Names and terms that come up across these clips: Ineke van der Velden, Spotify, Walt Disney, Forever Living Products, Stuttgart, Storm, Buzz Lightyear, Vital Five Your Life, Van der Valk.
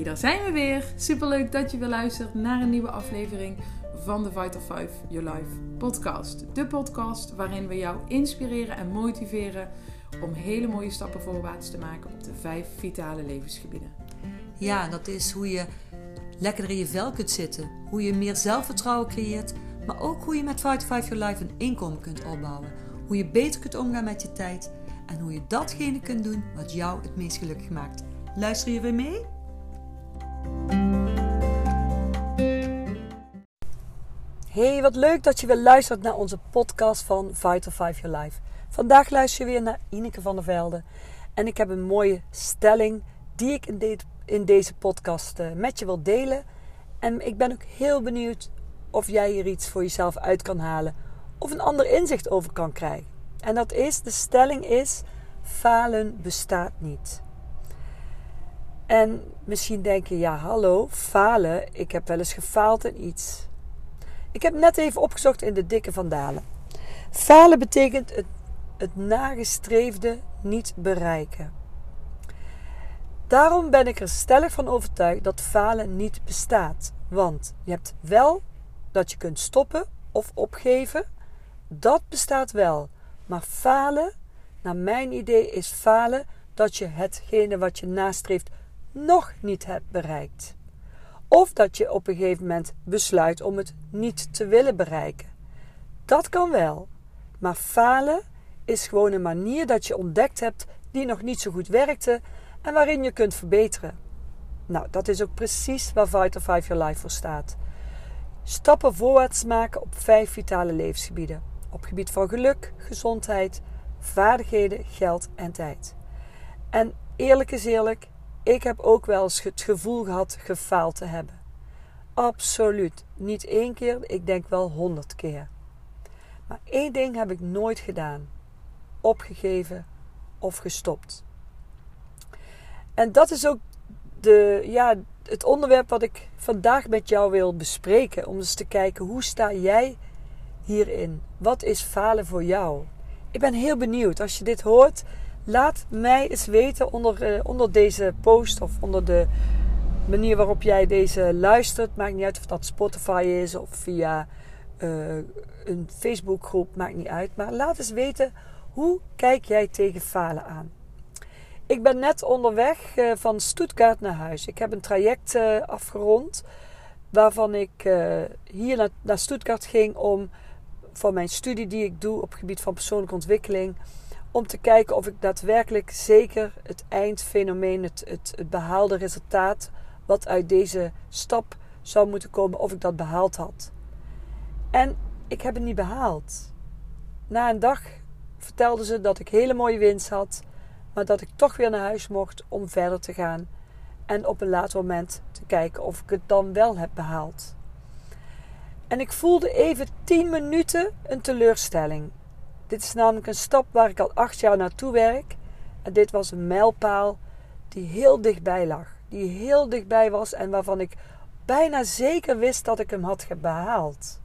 jullie, daar zijn we weer. Superleuk dat je weer luistert naar een nieuwe aflevering van de Vital Five Your Life podcast. De podcast waarin we jou inspireren en motiveren om hele mooie stappen voorwaarts te maken op de 5 vitale levensgebieden. Ja, dat is hoe je lekkerder in je vel kunt zitten, hoe je meer zelfvertrouwen creëert, maar ook hoe je met Vital Five Your Life een inkomen kunt opbouwen, hoe je beter kunt omgaan met je tijd en hoe je datgene kunt doen wat jou het meest gelukkig maakt. Luister je weer mee? Hey, wat leuk dat je weer luistert naar onze podcast van Vital Five Your Life. Vandaag luister je weer naar Ineke van der Velden. En ik heb een mooie stelling die ik in deze podcast met je wil delen. En ik ben ook heel benieuwd of jij hier iets voor jezelf uit kan halen. Of een ander inzicht over kan krijgen. En dat is, de stelling is, falen bestaat niet. En misschien denk je, ja hallo, falen, ik heb wel eens gefaald in iets. Ik heb net even opgezocht in de dikke van Dalen. Falen betekent het nagestreefde niet bereiken. Daarom ben ik er stellig van overtuigd dat falen niet bestaat. Want je hebt wel dat je kunt stoppen of opgeven. Dat bestaat wel. Maar falen, naar mijn idee, is falen dat je hetgene wat je nastreeft nog niet hebt bereikt. Of dat je op een gegeven moment besluit om het niet te willen bereiken. Dat kan wel. Maar falen is gewoon een manier dat je ontdekt hebt die nog niet zo goed werkte en waarin je kunt verbeteren. Nou, dat is ook precies waar Vital Five Your Life voor staat. Stappen voorwaarts maken op 5 vitale levensgebieden. Op gebied van geluk, gezondheid, vaardigheden, geld en tijd. En eerlijk is eerlijk, ik heb ook wel eens het gevoel gehad gefaald te hebben. Absoluut. Niet 1 keer, ik denk wel 100 keer. Maar 1 ding heb ik nooit gedaan. Opgegeven of gestopt. En dat is ook het onderwerp wat ik vandaag met jou wil bespreken. Om eens te kijken, hoe sta jij hierin? Wat is falen voor jou? Ik ben heel benieuwd. Als je dit hoort, laat mij eens weten onder deze post of onder de manier waarop jij deze luistert. Maakt niet uit of dat Spotify is of via een Facebookgroep. Maakt niet uit. Maar laat eens weten, hoe kijk jij tegen falen aan? Ik ben net onderweg van Stuttgart naar huis. Ik heb een traject afgerond waarvan ik hier naar Stuttgart ging om van mijn studie die ik doe op het gebied van persoonlijke ontwikkeling, om te kijken of ik daadwerkelijk zeker het eindfenomeen, het behaalde resultaat wat uit deze stap zou moeten komen, of ik dat behaald had. En ik heb het niet behaald. Na een dag vertelden ze dat ik hele mooie winst had, maar dat ik toch weer naar huis mocht om verder te gaan en op een later moment te kijken of ik het dan wel heb behaald. En ik voelde even 10 minuten een teleurstelling. Dit is namelijk een stap waar ik al 8 jaar naartoe werk. En dit was een mijlpaal die heel dichtbij lag. Die heel dichtbij was en waarvan ik bijna zeker wist dat ik hem had behaald.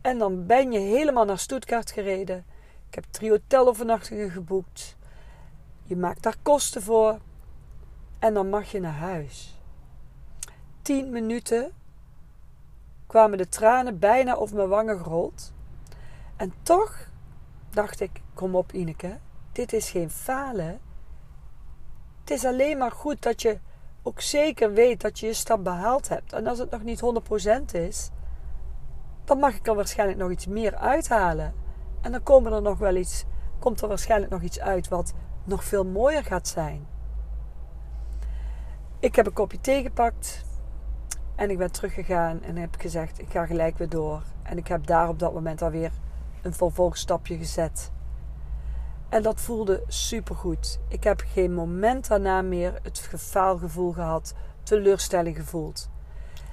En dan ben je helemaal naar Stuttgart gereden. Ik heb 3 hotelovernachtingen geboekt. Je maakt daar kosten voor. En dan mag je naar huis. 10 minuten kwamen de tranen bijna over mijn wangen gerold. En toch dacht ik, kom op Ineke, dit is geen falen. Het is alleen maar goed dat je ook zeker weet dat je je stap behaald hebt. En als het nog niet 100% is, dan mag ik er waarschijnlijk nog iets meer uithalen. En dan komt er waarschijnlijk nog iets uit wat nog veel mooier gaat zijn. Ik heb een kopje thee gepakt en ik ben teruggegaan en heb gezegd, ik ga gelijk weer door. En ik heb daar op dat moment alweer een vervolgstapje gezet. En dat voelde supergoed. Ik heb geen moment daarna meer het gefaalgevoel gehad, teleurstelling gevoeld.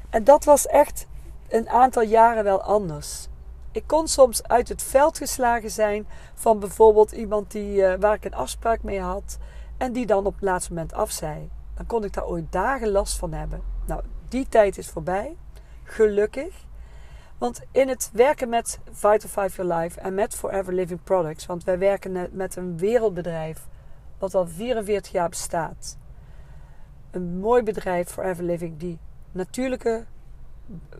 En dat was echt een aantal jaren wel anders. Ik kon soms uit het veld geslagen zijn van bijvoorbeeld iemand waar ik een afspraak mee had en die dan op het laatste moment afzei. Dan kon ik daar ooit dagen last van hebben. Nou, die tijd is voorbij. Gelukkig. Want in het werken met Vital Five Your Life en met Forever Living Products, want wij werken met een wereldbedrijf wat al 44 jaar bestaat, een mooi bedrijf, Forever Living, die natuurlijke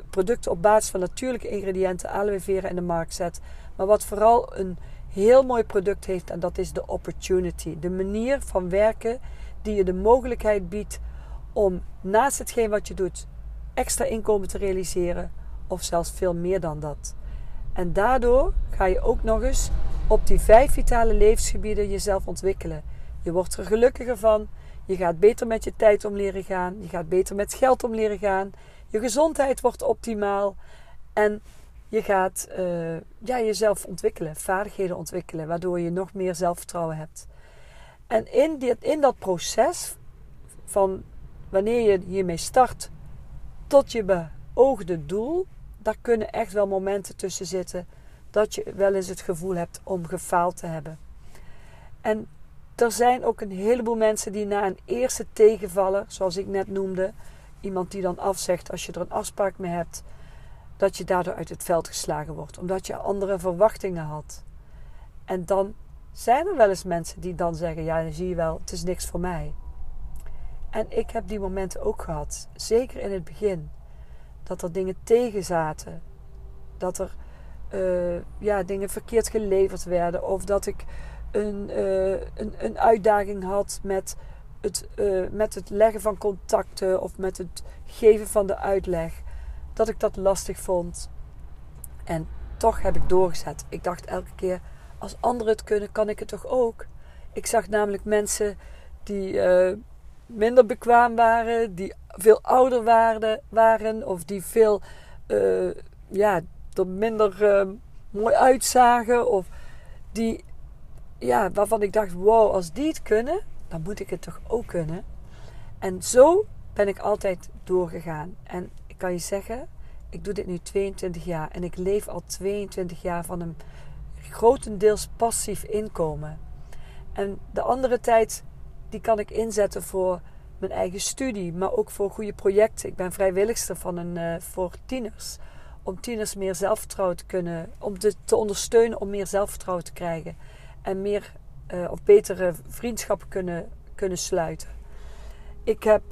producten op basis van natuurlijke ingrediënten, aloe vera, in de markt zet. Maar wat vooral een heel mooi product heeft, en dat is de opportunity. De manier van werken die je de mogelijkheid biedt om naast hetgeen wat je doet extra inkomen te realiseren, of zelfs veel meer dan dat. En daardoor ga je ook nog eens op die 5 vitale levensgebieden jezelf ontwikkelen. Je wordt er gelukkiger van. Je gaat beter met je tijd om leren gaan. Je gaat beter met geld om leren gaan. Je gezondheid wordt optimaal. En je gaat jezelf ontwikkelen. Vaardigheden ontwikkelen. Waardoor je nog meer zelfvertrouwen hebt. En in dat proces van wanneer je hiermee start tot je beoogde doel, daar kunnen echt wel momenten tussen zitten dat je wel eens het gevoel hebt om gefaald te hebben. En er zijn ook een heleboel mensen die na een eerste tegenvaller, zoals ik net noemde, iemand die dan afzegt als je er een afspraak mee hebt, dat je daardoor uit het veld geslagen wordt, omdat je andere verwachtingen had. En dan zijn er wel eens mensen die dan zeggen, ja, zie je wel, het is niks voor mij. En ik heb die momenten ook gehad, zeker in het begin, dat er dingen tegen zaten, dat er dingen verkeerd geleverd werden, of dat ik een uitdaging had met het leggen van contacten of met het geven van de uitleg, dat ik dat lastig vond. En toch heb ik doorgezet. Ik dacht elke keer, als anderen het kunnen, kan ik het toch ook? Ik zag namelijk mensen die minder bekwaam waren, die veel ouder waren of die veel er minder mooi uitzagen, of die, ja, waarvan ik dacht, wow, als die het kunnen, dan moet ik het toch ook kunnen. En zo ben ik altijd doorgegaan. En ik kan je zeggen, ik doe dit nu 22 jaar en ik leef al 22 jaar van een grotendeels passief inkomen. En de andere tijd, die kan ik inzetten voor mijn eigen studie, maar ook voor goede projecten. Ik ben vrijwilligster voor tieners. Om tieners meer zelfvertrouwen te kunnen, om te ondersteunen om meer zelfvertrouwen te krijgen. En meer of betere vriendschappen kunnen sluiten. Ik heb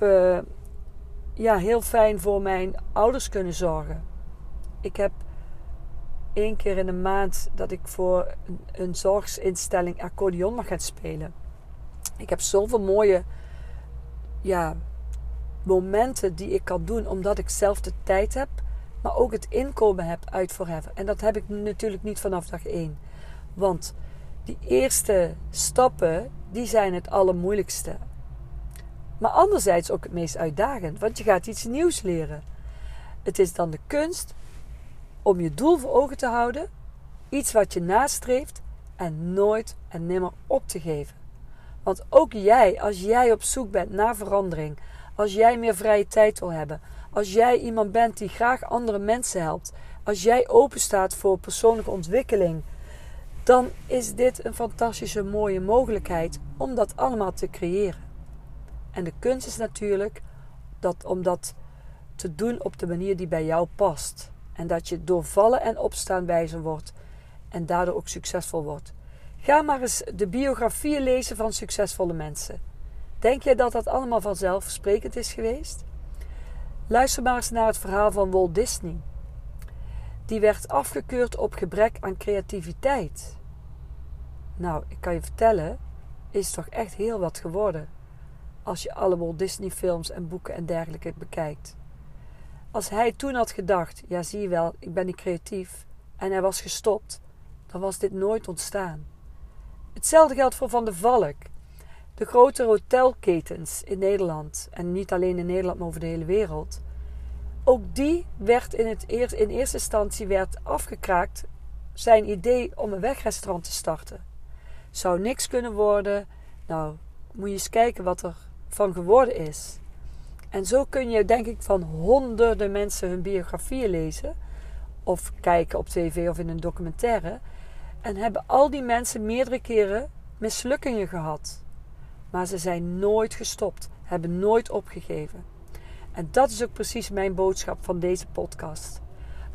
heel fijn voor mijn ouders kunnen zorgen. Ik heb 1 keer in de maand dat ik voor een zorginstelling accordeon mag gaan spelen. Ik heb zoveel mooie momenten die ik kan doen, omdat ik zelf de tijd heb, maar ook het inkomen heb uit Forever. En dat heb ik natuurlijk niet vanaf dag 1. Want die eerste stappen, die zijn het allermoeilijkste. Maar anderzijds ook het meest uitdagend, want je gaat iets nieuws leren. Het is dan de kunst om je doel voor ogen te houden, iets wat je nastreeft en nooit en nimmer op te geven. Want ook jij, als jij op zoek bent naar verandering, als jij meer vrije tijd wil hebben, als jij iemand bent die graag andere mensen helpt, als jij openstaat voor persoonlijke ontwikkeling, dan is dit een fantastische mooie mogelijkheid om dat allemaal te creëren. En de kunst is natuurlijk om dat te doen op de manier die bij jou past. En dat je door vallen en opstaan wijzer wordt en daardoor ook succesvol wordt. Ga maar eens de biografieën lezen van succesvolle mensen. Denk jij dat dat allemaal vanzelfsprekend is geweest? Luister maar eens naar het verhaal van Walt Disney. Die werd afgekeurd op gebrek aan creativiteit. Nou, ik kan je vertellen, is toch echt heel wat geworden. Als je alle Walt Disney films en boeken en dergelijke bekijkt. Als hij toen had gedacht, ja zie je wel, ik ben niet creatief. En hij was gestopt, dan was dit nooit ontstaan. Hetzelfde geldt voor Van der Valk. De grote hotelketens in Nederland, en niet alleen in Nederland, maar over de hele wereld. Ook die werd in eerste instantie afgekraakt, zijn idee om een wegrestaurant te starten. Zou niks kunnen worden. Nou, moet je eens kijken wat er van geworden is. En zo kun je denk ik van honderden mensen hun biografieën lezen. Of kijken op tv of in een documentaire. En hebben al die mensen meerdere keren mislukkingen gehad. Maar ze zijn nooit gestopt. Hebben nooit opgegeven. En dat is ook precies mijn boodschap van deze podcast.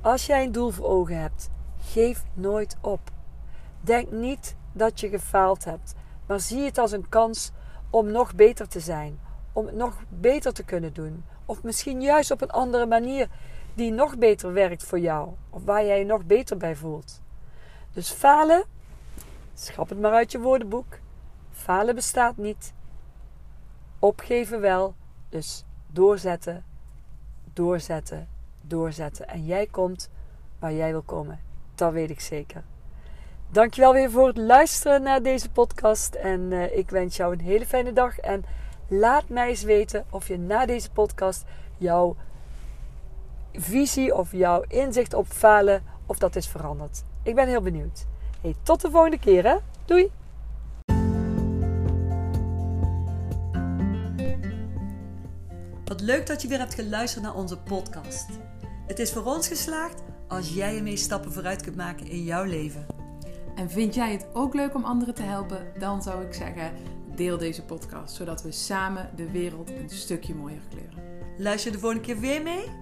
Als jij een doel voor ogen hebt, geef nooit op. Denk niet dat je gefaald hebt, maar zie het als een kans om nog beter te zijn. om het nog beter te kunnen doen. Of misschien juist op een andere manier die nog beter werkt voor jou. Of waar jij je nog beter bij voelt. Dus falen, schrap het maar uit je woordenboek. Falen bestaat niet. Opgeven wel. Dus doorzetten, doorzetten, doorzetten. En jij komt waar jij wil komen. Dat weet ik zeker. Dankjewel weer voor het luisteren naar deze podcast. En ik wens jou een hele fijne dag. En laat mij eens weten of je na deze podcast jouw visie of jouw inzicht op falen, of dat is veranderd. Ik ben heel benieuwd. Hey, tot de volgende keer, hè. Doei! Wat leuk dat je weer hebt geluisterd naar onze podcast. Het is voor ons geslaagd als jij ermee stappen vooruit kunt maken in jouw leven. En vind jij het ook leuk om anderen te helpen? Dan zou ik zeggen, deel deze podcast, zodat we samen de wereld een stukje mooier kleuren. Luister de volgende keer weer mee?